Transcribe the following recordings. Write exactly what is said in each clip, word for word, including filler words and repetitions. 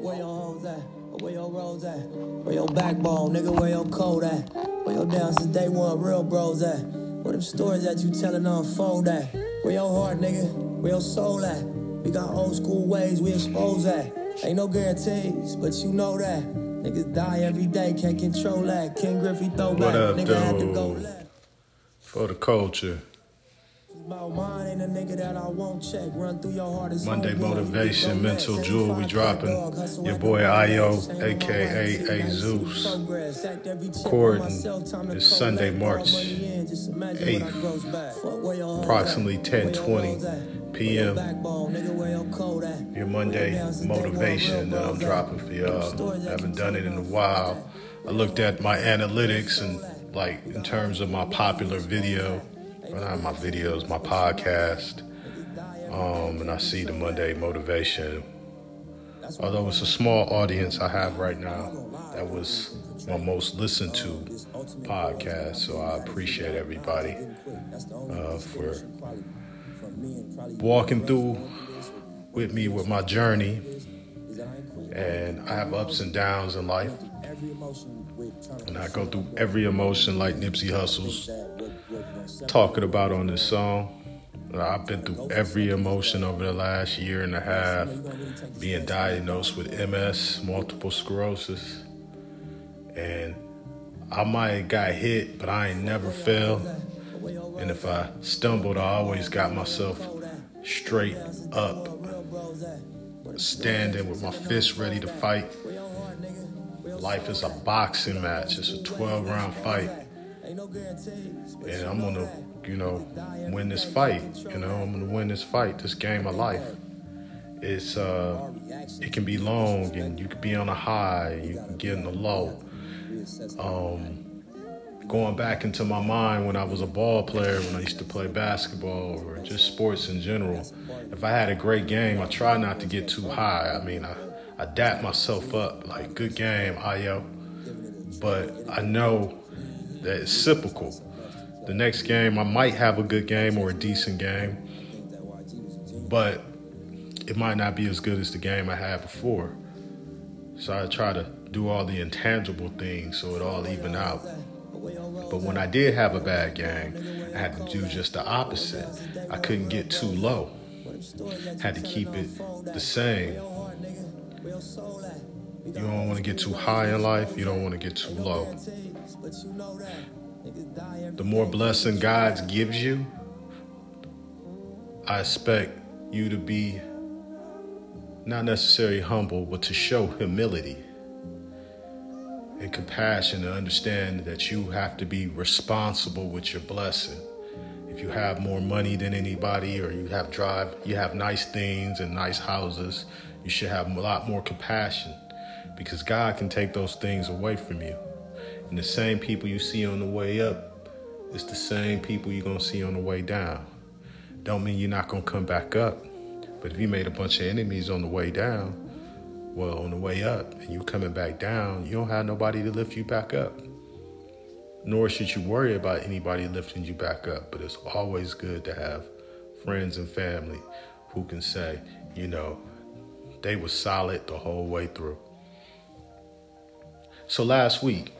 where your hoes at? Where your roads at? Where your backbone, nigga? Where your code at? Where your down since day one real bros at? Where them stories that you telling unfold at? Where your heart, nigga? Where your soul at? We got old school ways we expose at. Ain't no guarantees, but you know that. Niggas die every day, can't control that. King Griffey throw back, nigga dude? Had to go left. For the culture. Monday Motivation, Mental Jewel, we dropping. Your boy Io, a k a. A Zeus. Recording is Sunday, March eighth, approximately ten twenty p.m. Your Monday Motivation that I'm dropping for y'all. I haven't done it in a while. I looked at my analytics and, like, in terms of my popular video. Not my videos, my podcast, um, and I see the Monday Motivation. Although it's a small audience I have right now, that was my most listened to podcast, so I appreciate everybody uh, for walking through with me with my journey. And I have ups and downs in life, and I go through every emotion like Nipsey Hussle's talking about on this song. I've been through every emotion over the last year and a half, being diagnosed with M S, multiple sclerosis, and I might have got hit, but I ain't never failed. And if I stumbled, I always got myself straight up, standing with my fists ready to fight. Life is a boxing match. It's a twelve-round fight. And I'm going to, you know, win this fight. You know, I'm going to win this fight, this game of life. It's, uh, it can be long, and you can be on a high, you can get in the low. Um, going back into my mind when I was a ball player, when I used to play basketball or just sports in general, if I had a great game, I try not to get too high. I mean, I adapt myself up, like, good game, Ayo. But I know that it's cyclical. The next game, I might have a good game or a decent game, but it might not be as good as the game I had before. So I try to do all the intangible things so it all even out. But when I did have a bad game, I had to do just the opposite. I couldn't get too low. Had to keep it the same. You don't want to get too high in life. You don't want to get too low. The more blessing God gives you, I expect you to be not necessarily humble, but to show humility and compassion and understand that you have to be responsible with your blessing. If you have more money than anybody, or you have drive, you have nice things and nice houses, you should have a lot more compassion, because God can take those things away from you. And the same people you see on the way up is the same people you're going to see on the way down. Don't mean you're not going to come back up. But if you made a bunch of enemies on the way down, well, on the way up, and you coming back down, you don't have nobody to lift you back up. Nor should you worry about anybody lifting you back up. But it's always good to have friends and family who can say, you know, they were solid the whole way through. So last week,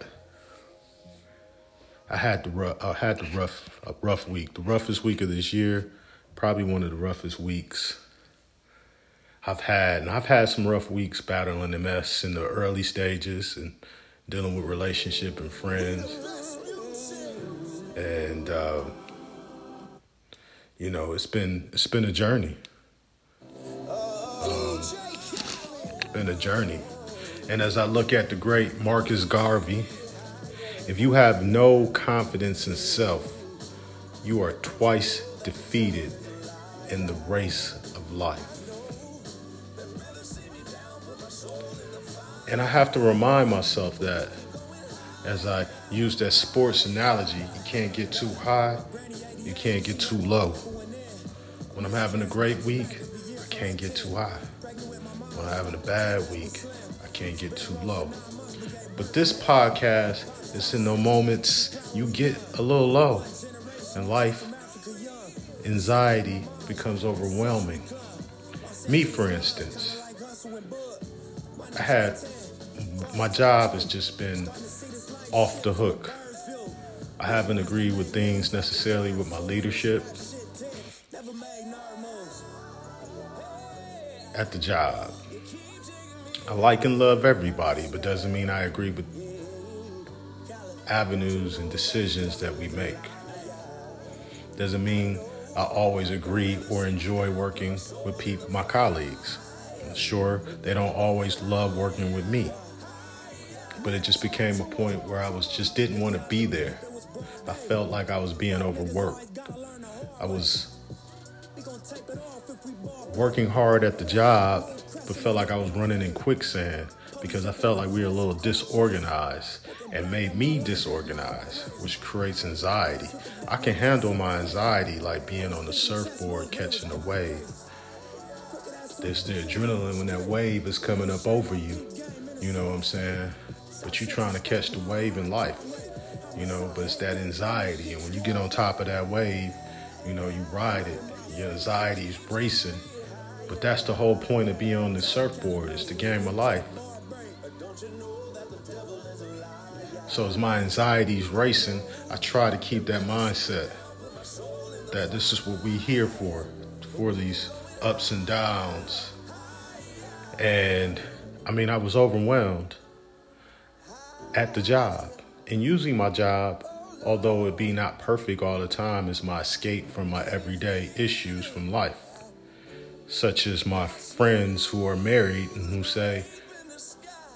I had the rough, I had the rough, a rough week, the roughest week of this year, probably one of the roughest weeks I've had. And I've had some rough weeks battling M S in the early stages and dealing with relationship and friends. And uh, you know, it's been it's been a journey. Um, it's been a journey. And as I look at the great Marcus Garvey, if you have no confidence in self, you are twice defeated in the race of life. And I have to remind myself that, as I use that sports analogy, you can't get too high, you can't get too low. When I'm having a great week, I can't get too high. When I'm having a bad week, I can't get too low. But this podcast, it's in the moments you get a little low, and life anxiety becomes overwhelming. Me, for instance, I had, my job has just been off the hook. I haven't agreed with things necessarily with my leadership at the job. I like and love everybody, but doesn't mean I agree with avenues and decisions that we make. Doesn't mean I always agree or enjoy working with people, my colleagues. I'm sure they don't always love working with me, but it just became a point where I was just didn't want to be there. I felt like I was being overworked. I was working hard at the job, but felt like I was running in quicksand because I felt like we were a little disorganized and made me disorganized, which creates anxiety. I can handle my anxiety like being on the surfboard catching a wave. There's the adrenaline when that wave is coming up over you, you know what I'm saying? But you're trying to catch the wave in life, you know, but it's that anxiety. And when you get on top of that wave, you know, you ride it, your anxiety is bracing. But that's the whole point of being on the surfboard. It's the game of life. So as my anxiety's racing, I try to keep that mindset that this is what we here for, for these ups and downs. And I mean, I was overwhelmed at the job. And usually my job, although it be not perfect all the time, is my escape from my everyday issues from life, such as my friends who are married and who say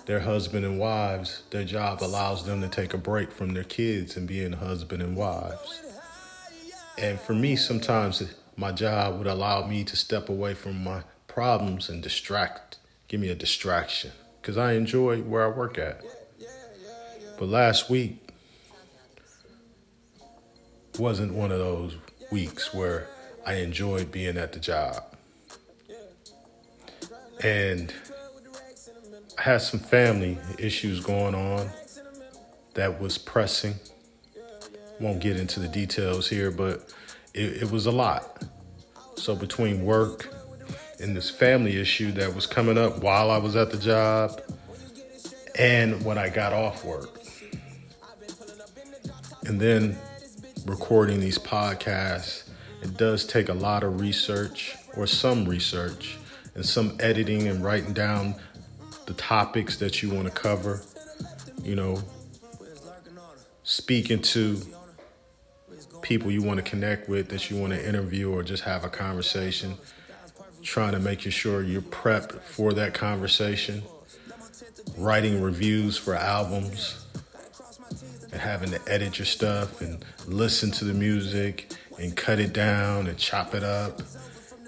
their husband and wives, their job allows them to take a break from their kids and being husband and wives. And for me, sometimes my job would allow me to step away from my problems and distract, give me a distraction, because I enjoy where I work at. But last week wasn't one of those weeks where I enjoyed being at the job. And I had some family issues going on that was pressing. Won't get into the details here, but it, it was a lot. So between work and this family issue that was coming up while I was at the job and when I got off work, and then recording these podcasts, it does take a lot of research or some research and some editing and writing down the topics that you want to cover, you know, speaking to people you want to connect with that you want to interview or just have a conversation, trying to make sure you're prepped for that conversation, writing reviews for albums, and having to edit your stuff and listen to the music and cut it down and chop it up.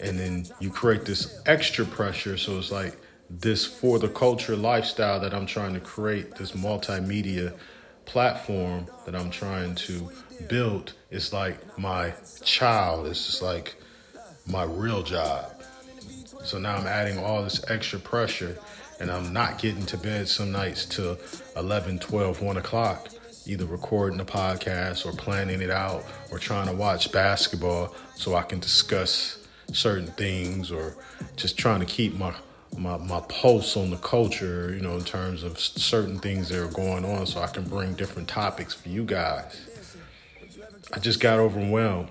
And then you create this extra pressure. So it's like this for the culture lifestyle that I'm trying to create, this multimedia platform that I'm trying to build. It's like my child. It's just like my real job. So now I'm adding all this extra pressure and I'm not getting to bed some nights till eleven, twelve, one o'clock. Either recording a podcast or planning it out or trying to watch basketball so I can discuss certain things, or just trying to keep my, my, my pulse on the culture, you know, in terms of certain things that are going on so I can bring different topics for you guys. I just got overwhelmed.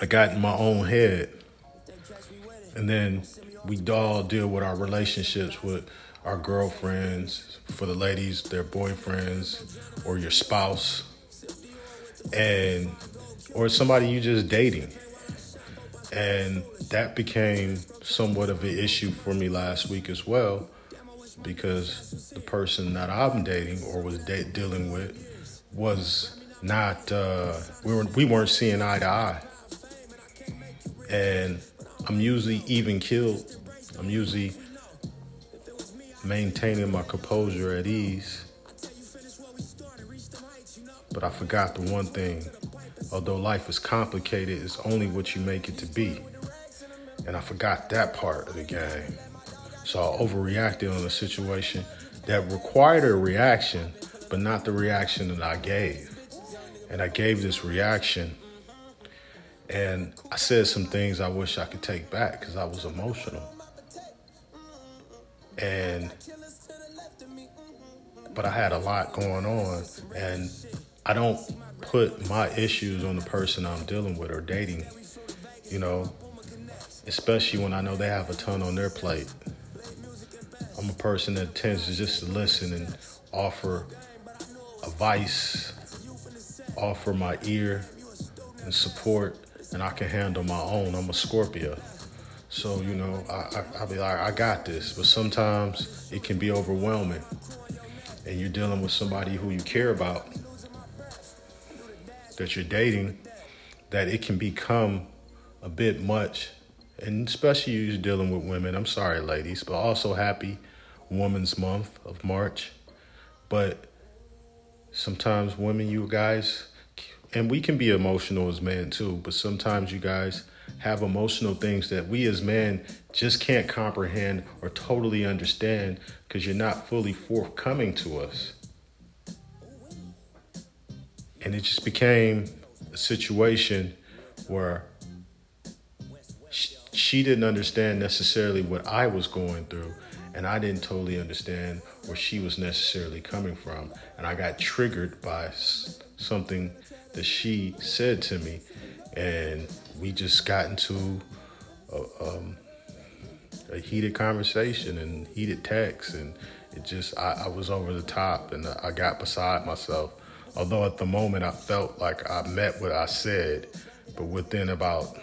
I got in my own head. And then we all deal with our relationships with our girlfriends, for the ladies, their boyfriends, or your spouse, and or somebody you just dating. And that became somewhat of an issue for me last week as well, because the person that I'm dating or was de- dealing with was not, uh, we, were, we weren't seeing eye to eye. And I'm usually even-keeled. I'm usually maintaining my composure at ease. But I forgot the one thing. Although life is complicated, it's only what you make it to be. And I forgot that part of the game. So I overreacted on a situation that required a reaction, but not the reaction that I gave. And I gave this reaction. And I said some things I wish I could take back because I was emotional. and but I had a lot going on, and I don't put my issues on the person I'm dealing with or dating, you know, especially when I know they have a ton on their plate. I'm a person that tends to just listen and offer advice, offer my ear and support, and I can handle my own. I'm a Scorpio. So, you know, I, I, I be like, I got this. But sometimes it can be overwhelming. And you're dealing with somebody who you care about, that you're dating, that it can become a bit much. And especially you're dealing with women. I'm sorry, ladies, but also happy Women's Month of March. But sometimes women, you guys, and we can be emotional as men too, but sometimes you guys have emotional things that we as men just can't comprehend or totally understand because you're not fully forthcoming to us. And it just became a situation where sh- she didn't understand necessarily what I was going through, and I didn't totally understand where she was necessarily coming from. And I got triggered by s- something that she said to me, and we just got into a, um, a heated conversation and heated text, and it just, I, I was over the top, and I got beside myself. Although at the moment I felt like I meant what I said, but within about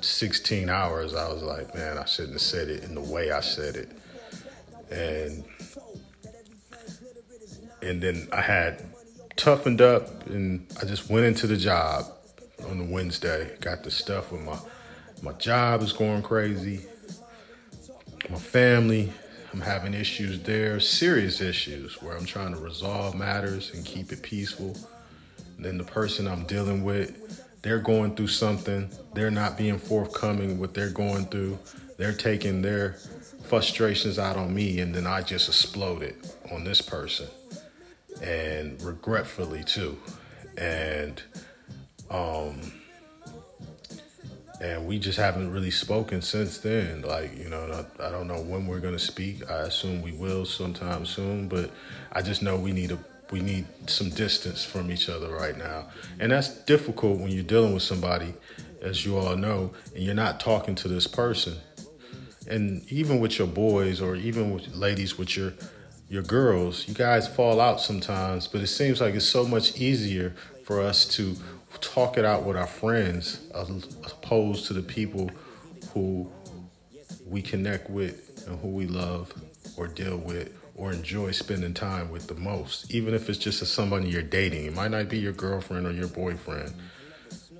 sixteen hours, I was like, man, I shouldn't have said it in the way I said it. And and then I had toughened up, and I just went into the job on the Wednesday. Got the stuff with my, my job is going crazy. My family, I'm having issues there, serious issues where I'm trying to resolve matters and keep it peaceful. And then the person I'm dealing with, they're going through something. They're not being forthcoming what they're going through. They're taking their frustrations out on me, and then I just exploded on this person, and regretfully too. And um, and we just haven't really spoken since then. Like, you know, I, I don't know when we're gonna speak. I assume we will sometime soon, but I just know we need a we need some distance from each other right now. And that's difficult when you're dealing with somebody, as you all know, and you're not talking to this person. And even with your boys, or even with ladies with your your girls, you guys fall out sometimes, but it seems like it's so much easier for us to talk it out with our friends as opposed to the people who we connect with and who we love or deal with or enjoy spending time with the most. Even if it's just somebody you're dating, it might not be your girlfriend or your boyfriend,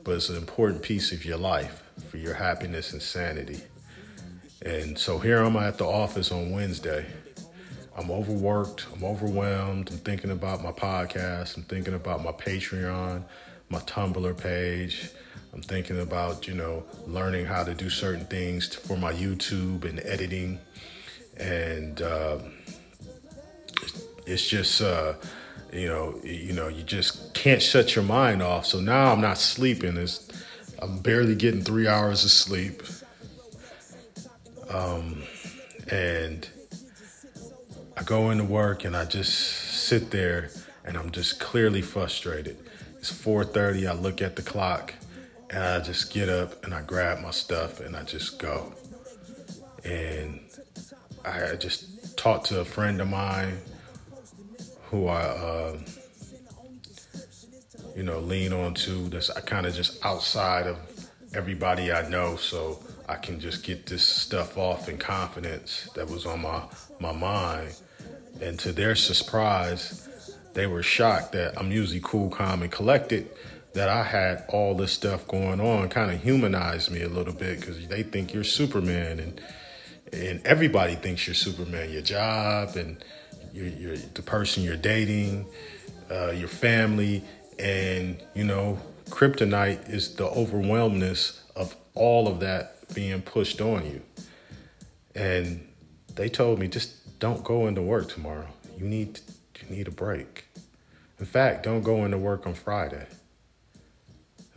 but it's an important piece of your life for your happiness and sanity. And so here I'm at the office on Wednesday. I'm overworked, I'm overwhelmed, I'm thinking about my podcast, I'm thinking about my Patreon, my Tumblr page, I'm thinking about, you know, learning how to do certain things for my YouTube and editing, and uh, it's just, uh, you know, you know, you just can't shut your mind off. So now I'm not sleeping, it's, I'm barely getting three hours of sleep. Um, and I go into work and I just sit there and I'm just clearly frustrated. It's four thirty. I look at the clock and I just get up and I grab my stuff and I just go. And I just talked to a friend of mine who I, uh, you know, lean on to. That's I kind of just outside of everybody I know, so I can just get this stuff off in confidence that was on my, my mind. And to their surprise, they were shocked that I'm usually cool, calm, and collected, that I had all this stuff going on. Kind of humanized me a little bit, because they think you're Superman, and and everybody thinks you're Superman. Your job and your, your, the person you're dating, uh, your family, and, you know, kryptonite is the overwhelmness of all of that being pushed on you. And they told me, just don't go into work tomorrow. You need you need a break. In fact, don't go into work on Friday.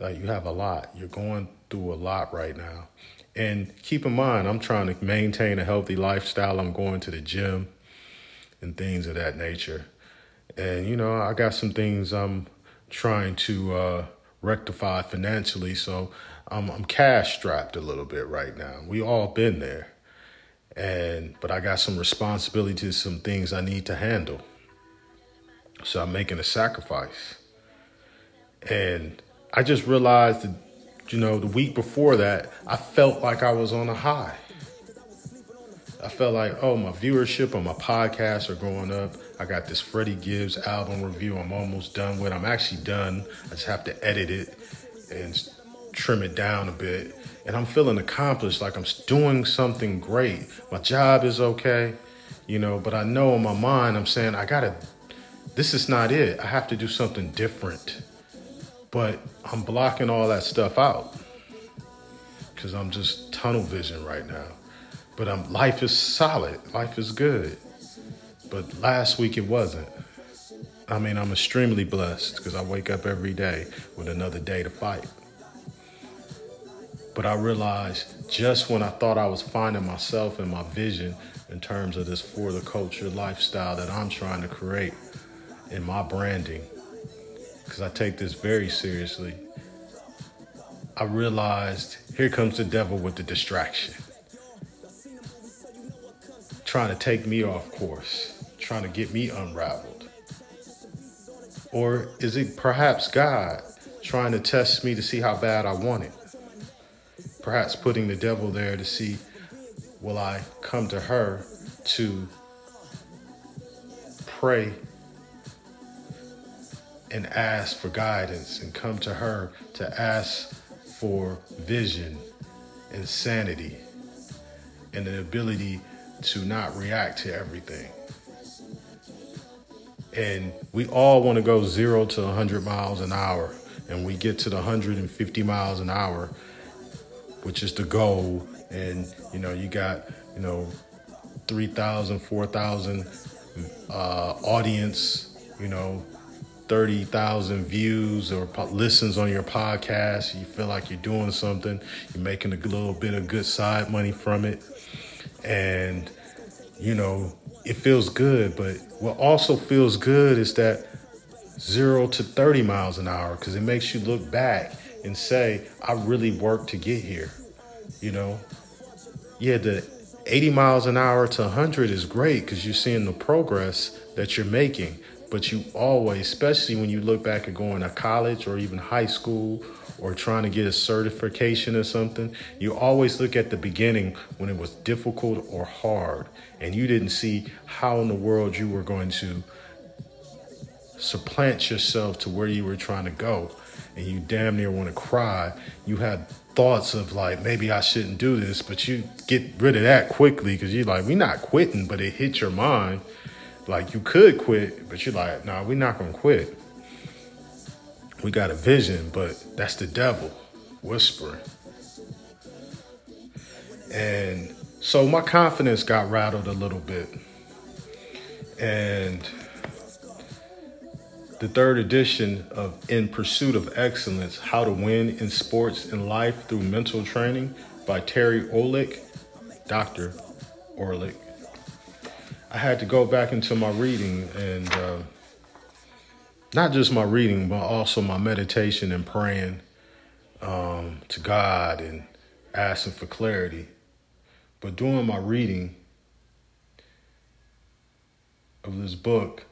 Like, you have a lot. You're going through a lot right now. And keep in mind, I'm trying to maintain a healthy lifestyle. I'm going to the gym and things of that nature. And, you know, I got some things I'm trying to uh, rectify financially. So I'm, I'm cash strapped a little bit right now. We all been there. And but I got some responsibilities, some things I need to handle. So I'm making a sacrifice. And I just realized that, you know, the week before that, I felt like I was on a high. I felt like, oh, my viewership on my podcasts are going up. I got this Freddie Gibbs album review I'm almost done with. I'm actually done. I just have to edit it and trim it down a bit. And I'm feeling accomplished, like I'm doing something great. My job is okay, you know, but I know in my mind I'm saying, I gotta, this is not it. I have to do something different. But I'm blocking all that stuff out because I'm just tunnel vision right now. But I'm, life is solid. Life is good. But last week it wasn't. I mean, I'm extremely blessed because I wake up every day with another day to fight. But I realized just when I thought I was finding myself and my vision in terms of this for the culture lifestyle that I'm trying to create in my branding, because I take this very seriously, I realized here comes the devil with the distraction. Trying to take me off course, trying to get me unraveled. Or is it perhaps God trying to test me to see how bad I want it? Perhaps putting the devil there to see, will I come to her to pray and ask for guidance, and come to her to ask for vision and sanity and the ability to not react to everything. And we all want to go zero to one hundred miles an hour, and we get to the one hundred fifty miles an hour, which is the goal. And, you know, you got, you know, three thousand, four thousand uh, audience, you know, thirty thousand views or listens on your podcast. You feel like you're doing something. You're making a little bit of good side money from it. And, you know, it feels good. But what also feels good is that zero to thirty miles an hour, because it makes you look back and say, I really worked to get here. You know, yeah, the eighty miles an hour to one hundred is great because you're seeing the progress that you're making. But you always, especially when you look back at going to college or even high school or trying to get a certification or something, you always look at the beginning when it was difficult or hard and you didn't see how in the world you were going to supplant yourself to where you were trying to go. And you damn near want to cry. You had thoughts of like, maybe I shouldn't do this, but you get rid of that quickly because you're like, we're not quitting, but it hit your mind. Like, you could quit, but you're like, nah, we're not going to quit. We got a vision, but that's the devil whispering. And so my confidence got rattled a little bit. And the third edition of In Pursuit of Excellence, How to Win in Sports and Life Through Mental Training by Terry Orlick, Doctor Orlick. I had to go back into my reading and uh, not just my reading, but also my meditation and praying um, to God and asking for clarity. But during my reading of this book,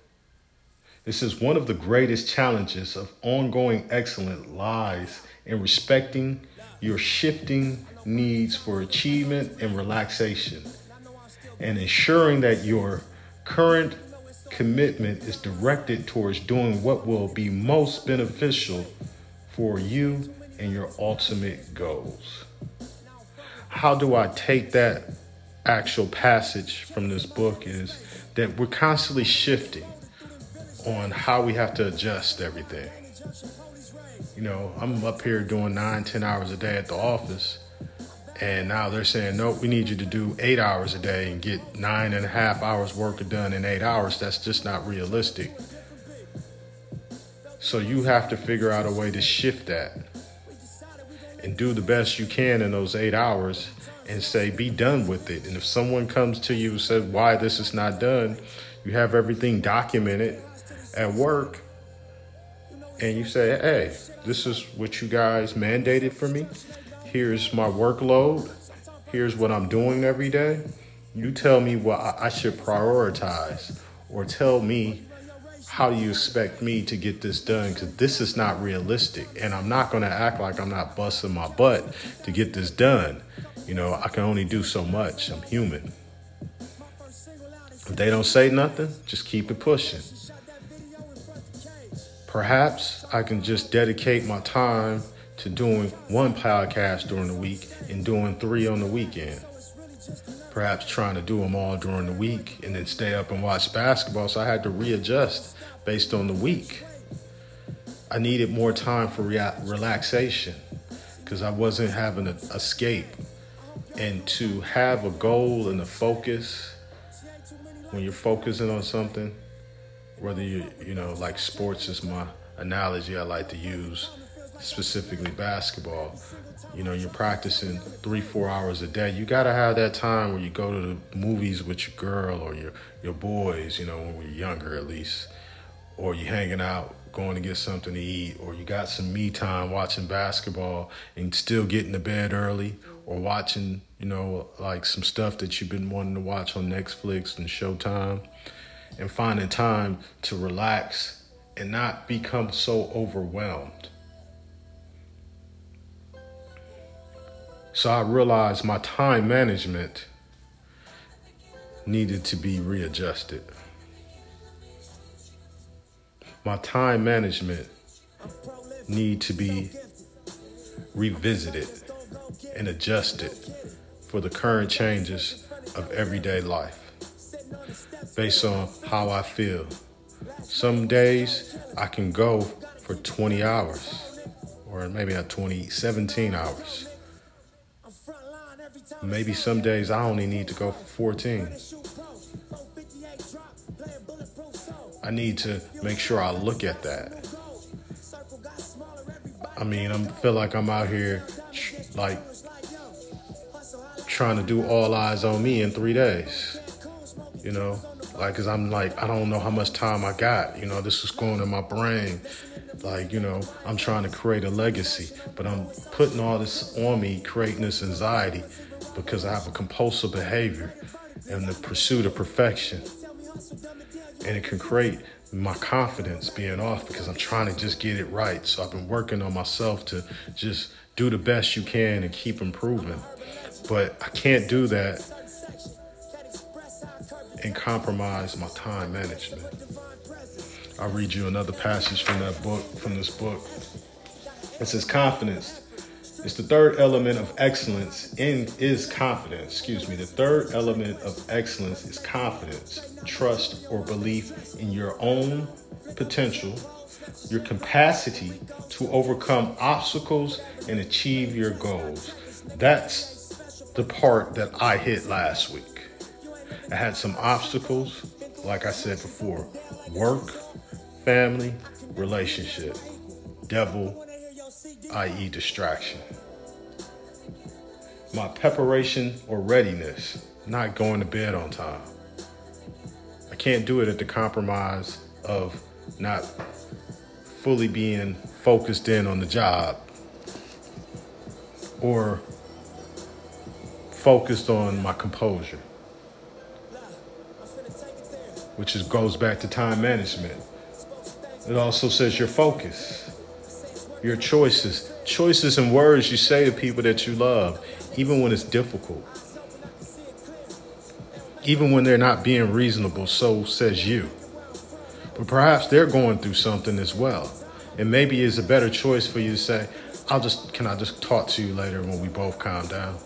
it says one of the greatest challenges of ongoing excellence lies in respecting your shifting needs for achievement and relaxation, and ensuring that your current commitment is directed towards doing what will be most beneficial for you and your ultimate goals. How do I take that actual passage from this book is that we're constantly shifting on how we have to adjust everything. You know, I'm up here doing nine, ten hours a day at the office. And now they're saying, nope, we need you to do eight hours a day and get nine and a half hours work done in eight hours. That's just not realistic. So you have to figure out a way to shift that. and do the best you can in those eight hours and say, be done with it. And if someone comes to you and says why this is not done, you have everything documented at work. And you say, hey, this is what you guys mandated for me. Here's my workload. Here's what I'm doing every day. You tell me what I should prioritize, or tell me how do you expect me to get this done, because this is not realistic. And I'm not going to act like I'm not busting my butt to get this done. You know, I can only do so much. I'm human. If they don't say nothing, just keep it pushing. Perhaps I can just dedicate my time to doing one podcast during the week and doing three on the weekend. Perhaps trying to do them all during the week and then stay up and watch basketball. So I had to readjust based on the week. I needed more time for rea- relaxation because I wasn't having an escape. And to have a goal and a focus when you're focusing on something, whether you, you know, like sports is my analogy I like to use, specifically basketball. You know, you're practicing three, four hours a day. You got to have that time where you go to the movies with your girl or your, your boys, you know, when we're younger at least, or you're hanging out, going to get something to eat, or you got some me time watching basketball and still getting to bed early, or watching, you know, like some stuff that you've been wanting to watch on Netflix and Showtime. And finding time to relax and not become so overwhelmed. So I realized my time management needed to be readjusted. My time management need to be revisited and adjusted for the current changes of everyday life. Based on how I feel. Some days I can go for twenty hours, or maybe not twenty, seventeen hours. Maybe some days I only need to go for fourteen. I need to make sure I look at that. I mean, I feel like I'm out here like trying to do all eyes on me in three days. You know, like, cause I'm like, I don't know how much time I got. You know, this is going in my brain. Like, you know, I'm trying to create a legacy, but I'm putting all this on me, creating this anxiety because I have a compulsive behavior and the pursuit of perfection. And it can create my confidence being off because I'm trying to just get it right. So I've been working on myself to just do the best you can and keep improving. But I can't do that and compromise my time management. I'll read you another passage from that book, from this book. It says confidence. It's the third element of excellence in is confidence. Excuse me. The third element of excellence is confidence, trust, or belief in your own potential, your capacity to overcome obstacles and achieve your goals. That's the part that I hit last week. I had some obstacles, like I said before, work, family, relationship, devil, that is distraction. My preparation or readiness, not going to bed on time. I can't do it at the compromise of not fully being focused in on the job or focused on my composure. Which is, goes back to time management. It also says your focus, your choices, choices and words you say to people that you love, even when it's difficult, even when they're not being reasonable, so says you. But perhaps they're going through something as well. And maybe it's a better choice for you to say, I'll just, can I just talk to you later when we both calm down?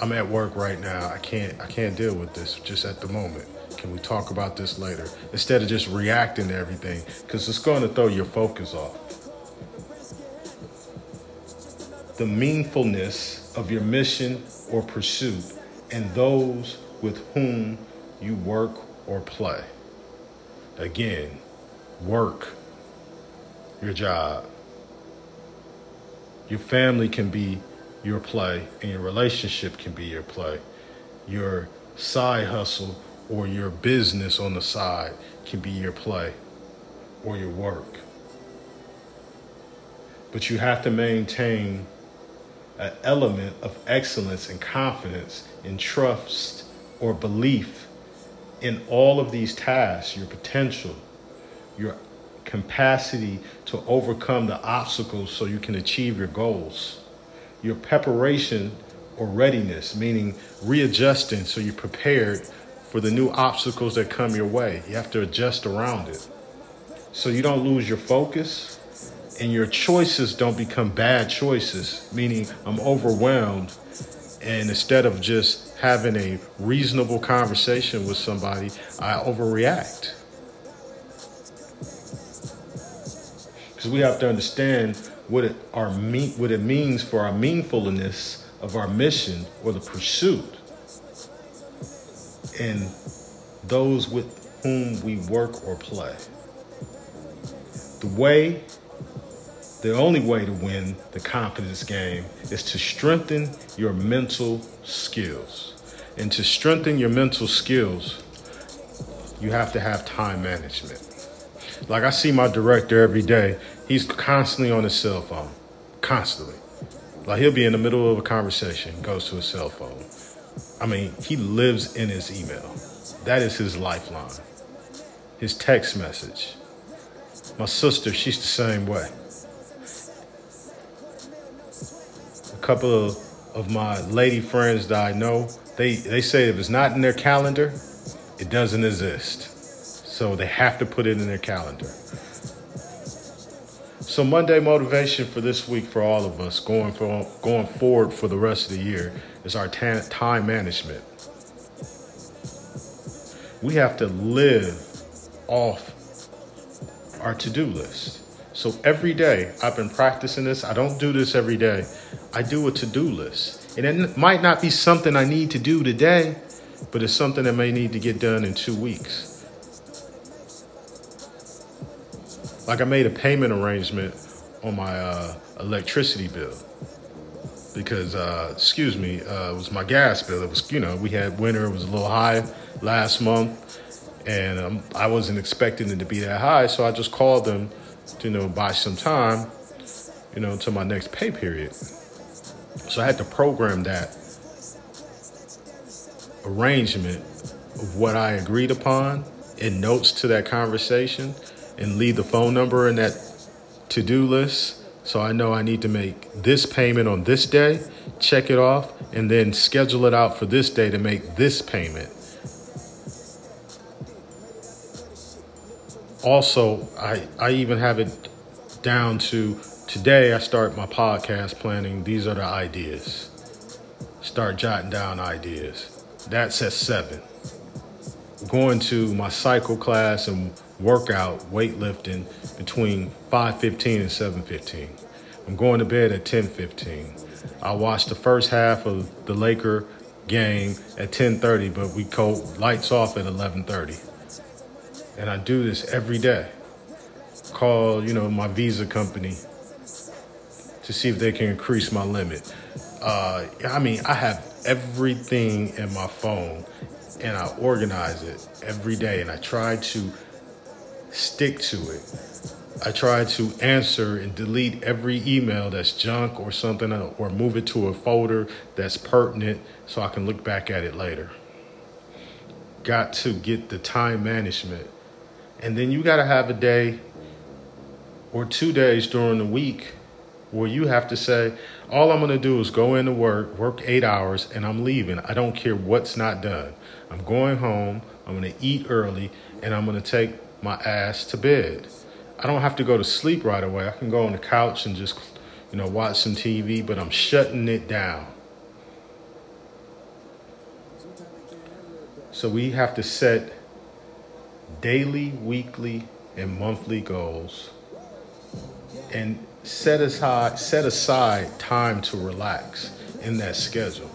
I'm at work right now. I can't, I can't deal with this just at the moment. Can we talk about this later? Instead of just reacting to everything, because it's going to throw your focus off. The meaningfulness of your mission or pursuit and those with whom you work or play. Again, work, your job, Your family can be your play, and your relationship can be your play. Your side hustle or your business on the side can be your play or your work. But you have to maintain an element of excellence and confidence and trust or belief in all of these tasks, your potential, your capacity to overcome the obstacles so you can achieve your goals, your preparation or readiness, meaning readjusting so you're prepared for the new obstacles that come your way. You have to adjust around it so you don't lose your focus and your choices don't become bad choices, meaning I'm overwhelmed. And instead of just having a reasonable conversation with somebody, I overreact. Because we have to understand what it, our mean, what it means for our meaningfulness of our mission or the pursuit. And those with whom we work or play. The way... The only way to win the confidence game is to strengthen your mental skills. And to strengthen your mental skills, you have to have time management. Like, I see my director every day. He's constantly on his cell phone, constantly. Like, he'll be in the middle of a conversation, goes to his cell phone. I mean, he lives in his email. That is his lifeline, his text message. My sister, she's the same way. Couple of, of my lady friends that I know, they, they say if it's not in their calendar, it doesn't exist. So they have to put it in their calendar. So Monday motivation for this week for all of us going for going forward for the rest of the year is our ta- time management. We have to live off our to-do list. So every day, I've been practicing this. I don't do this every day. I do a to-do list. And it might not be something I need to do today, but it's something that may need to get done in two weeks. Like, I made a payment arrangement on my uh, electricity bill because, uh, excuse me, uh, it was my gas bill. It was, you know, we had winter. It was a little high last month, and um, I wasn't expecting it to be that high, so I just called them. You know, buy some time, you know, until my next pay period. So I had to program that arrangement of what I agreed upon in notes to that conversation and leave the phone number in that to-do list. So I know I need to make this payment on this day, check it off, and then schedule it out for this day to make this payment. Also, I, I even have it down to today. I start my podcast planning. These are the ideas. Start jotting down ideas. That's at seven. Going to my cycle class and workout, weightlifting between five fifteen and seven fifteen. I'm going to bed at ten fifteen. I watched the first half of the Laker game at ten thirty, but we called lights off at eleven thirty. And I do this every day. Call, you know, my Visa company to see if they can increase my limit. Uh, I mean, I have everything in my phone and I organize it every day. And I try to stick to it. I try to answer and delete every email that's junk or something, or move it to a folder that's pertinent so I can look back at it later. Got to get the time management. And then you got to have a day or two days during the week where you have to say, all I'm going to do is go into work, work eight hours, and I'm leaving. I don't care what's not done. I'm going home. I'm going to eat early, and I'm going to take my ass to bed. I don't have to go to sleep right away. I can go on the couch and just, you know, watch some T V, but I'm shutting it down. So we have to set daily, weekly, and monthly goals and set aside, set aside time to relax in that schedule.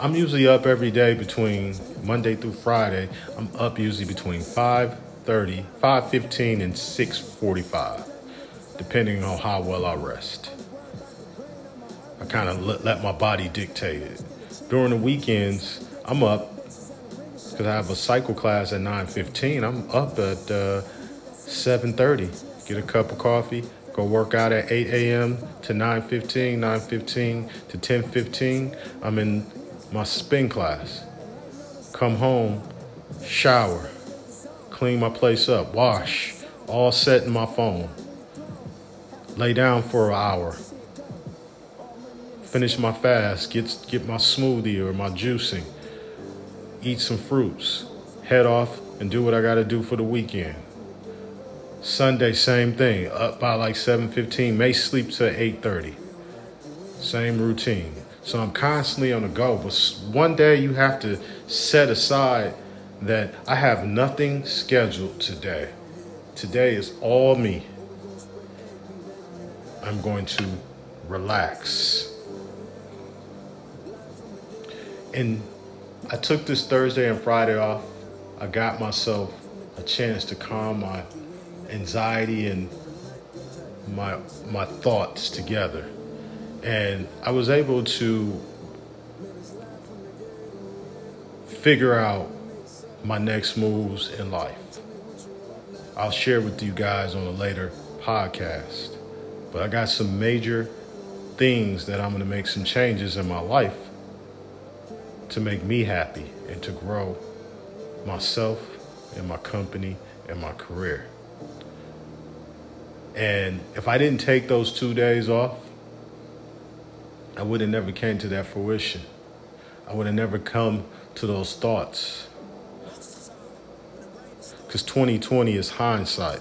I'm usually up every day between Monday through Friday. I'm up usually between five thirty, five fifteen, and six forty-five. depending on how well I rest. I kind of let, let my body dictate it. During the weekends, I'm up because I have a cycle class at nine fifteen. I'm up at uh, seven thirty, get a cup of coffee, go work out at eight a.m. to nine fifteen, nine fifteen to ten fifteen. I'm in my spin class. Come home, shower, clean my place up, wash, all set in my phone. Lay down for an hour. Finish my fast, get, get my smoothie or my juicing. Eat some fruits, head off and do what I gotta do for the weekend. Sunday, same thing, up by like seven fifteen, may sleep till eight thirty. Same routine. So I'm constantly on the go, but one day you have to set aside that I have nothing scheduled today. Today is all me. I'm going to relax. And I took this Thursday and Friday off. I got myself a chance to calm my anxiety and my my thoughts together, and I was able to figure out my next moves in life. I'll share with you guys on a later podcast, but I got some major things that I'm going to make some changes in my life to make me happy and to grow myself and my company and my career. And if I didn't take those two days off, I would have never came to that fruition. I would have never come to those thoughts. Because twenty twenty is hindsight.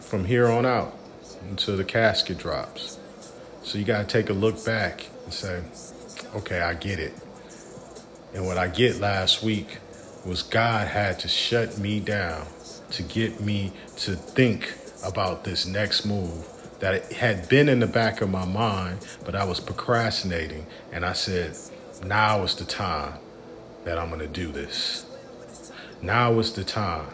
From here on out, until the casket drops. So you got to take a look back and say, okay, I get it. And what I get last week was God had to shut me down to get me to think about this next move that it had been in the back of my mind, but I was procrastinating. And I said, now is the time that I'm going to do this. Now is the time.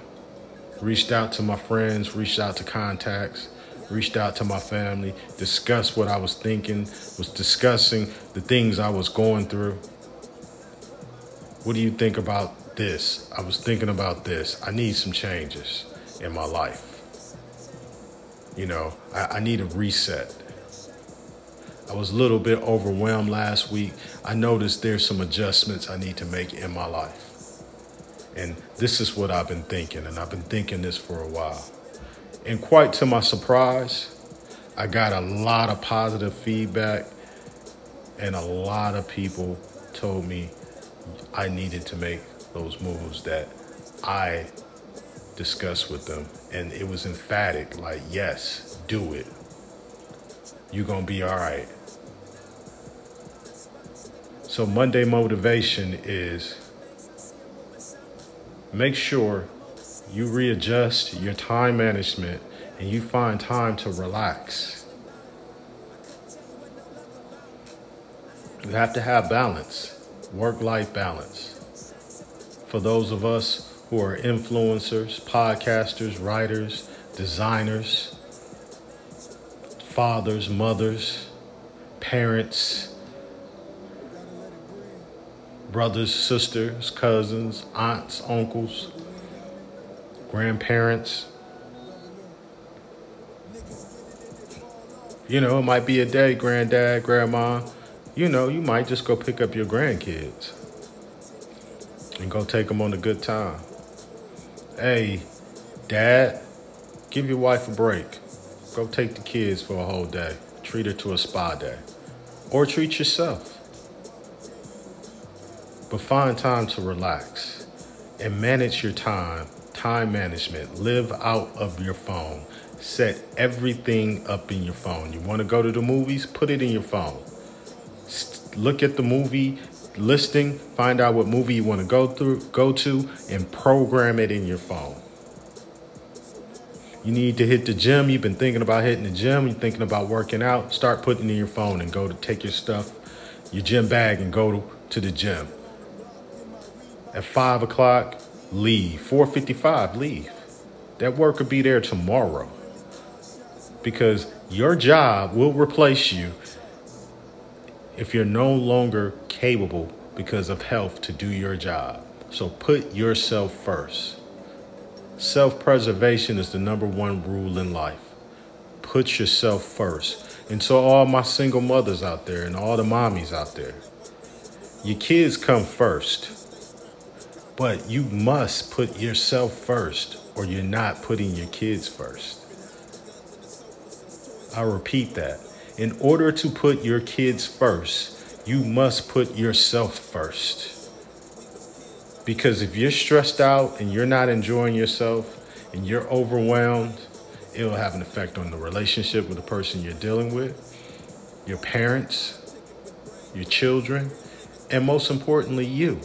Reached out to my friends, reached out to contacts, reached out to my family, discussed what I was thinking, was discussing the things I was going through. What do you think about this? I was thinking about this. I need some changes in my life. You know, I, I need a reset. I was a little bit overwhelmed last week. I noticed there's some adjustments I need to make in my life. And this is what I've been thinking, and I've been thinking this for a while. And quite to my surprise, I got a lot of positive feedback, and a lot of people told me I needed to make those moves that I discussed with them. And it was emphatic, like, yes, do it. You're going to be all right. So Monday motivation is make sure you readjust your time management and you find time to relax. You have to have balance, work-life balance. For those of us who are influencers, podcasters, writers, designers, fathers, mothers, parents, brothers, sisters, cousins, aunts, uncles, grandparents. You know, it might be a day, granddad, grandma. You know, you might just go pick up your grandkids and go take them on a good time. Hey, dad, give your wife a break. Go take the kids for a whole day. Treat her to a spa day. Or treat yourself. But find time to relax and manage your time. Time management. Live out of your phone. Set everything up in your phone. You want to go to the movies? Put it in your phone. Look at the movie listing, find out what movie you want to go through, go to, and program it in your phone. You need to hit the gym. You've been thinking about hitting the gym. You're thinking about working out. Start putting it in your phone and go to take your stuff, your gym bag, and go to, to the gym. At five o'clock, leave. four fifty-five, leave. That work will be there tomorrow. because your job will replace you if you're no longer capable because of health to do your job. So put yourself first. Self-preservation is the number one rule in life. Put yourself first. And so all my single mothers out there and all the mommies out there, your kids come first. But you must put yourself first or you're not putting your kids first. I repeat that. In order to put your kids first, you must put yourself first. Because if you're stressed out and you're not enjoying yourself and you're overwhelmed, it'll have an effect on the relationship with the person you're dealing with, your parents, your children, and most importantly, you.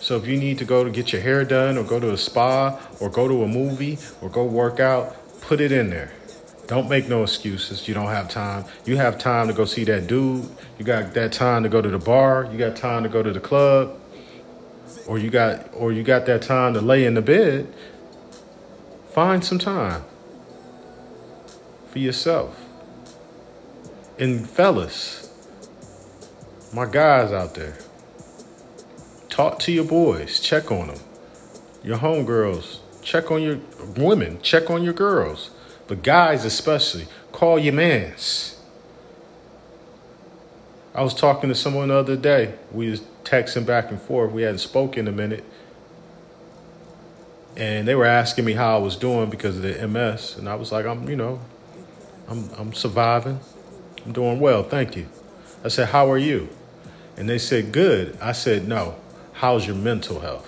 So if you need to go to get your hair done or go to a spa or go to a movie or go work out, put it in there. Don't make no excuses. You don't have time. You have time to go see that dude. You got that time to go to the bar. You got time to go to the club. Or you got or you got that time to lay in the bed. Find some time for yourself. And fellas, my guys out there, talk to your boys. Check on them. Your homegirls. Check on your women. Check on your girls. But guys especially, call your mans. I was talking to someone the other day. We was texting back and forth. We hadn't spoken in a minute. And they were asking me how I was doing because of the M S. And I was like, I'm, you know, I'm I'm surviving. I'm doing well, thank you. I said, how are you? And they said, good. I said, no, how's your mental health?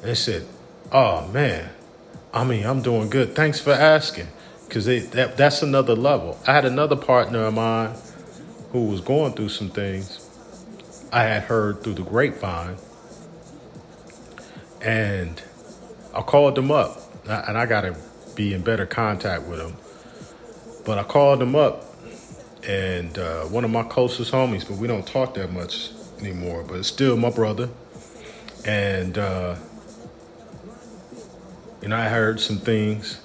And they said, oh, man. I mean, I'm doing good. Thanks for asking. Because that, that's another level. I had another partner of mine who was going through some things I had heard through the grapevine. And I called them up. And I got to be in better contact with them. But I called them up. And uh, one of my closest homies, but we don't talk that much anymore. But it's still my brother. And... Uh, And I heard some things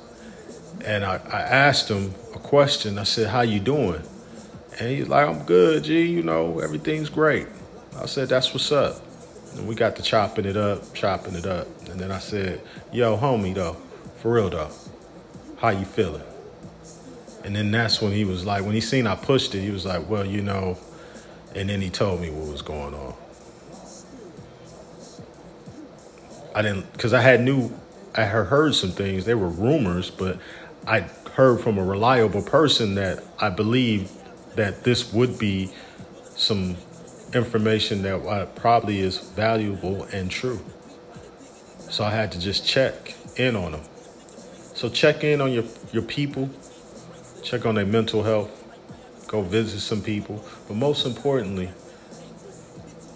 and I, I asked him a question. I said, how you doing? And he's like, I'm good, G. You know, everything's great. I said, that's what's up. And we got to chopping it up, chopping it up. And then I said, yo, homie, though, for real, though, how you feeling? And then that's when he was like, when he seen I pushed it, he was like, well, you know, and then he told me what was going on. I didn't, because I had new. I had heard some things. They were rumors, but I heard from a reliable person that I believed that this would be some information that probably is valuable and true. So I had to just check in on them. So check in on your, your people. Check on their mental health. Go visit some people. But most importantly,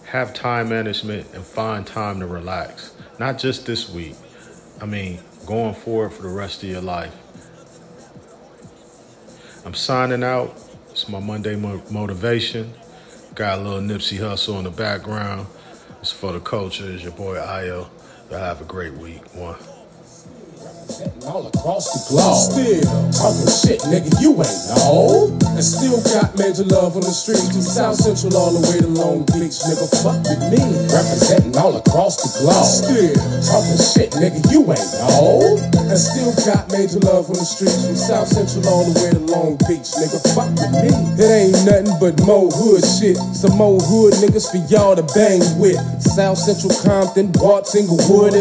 have time management and find time to relax. Not just this week. I mean, going forward for the rest of your life. I'm signing out. It's my Monday mo- motivation. Got a little Nipsey Hussle in the background. It's for the culture. It's your boy, Ayo. Y'all have a great week. One. All across the globe, still talking shit, nigga, you ain't know. And still got major love on the streets from South Central all the way to Long Beach, nigga, fuck with me. Representing all across the globe, still talking shit, nigga, you ain't know. And still got major love on the streets from South Central all the way to Long Beach, nigga, fuck with me. It ain't nothing but more hood shit, some more hood niggas for y'all to bang with. South Central, Compton, Bart, Inglewood.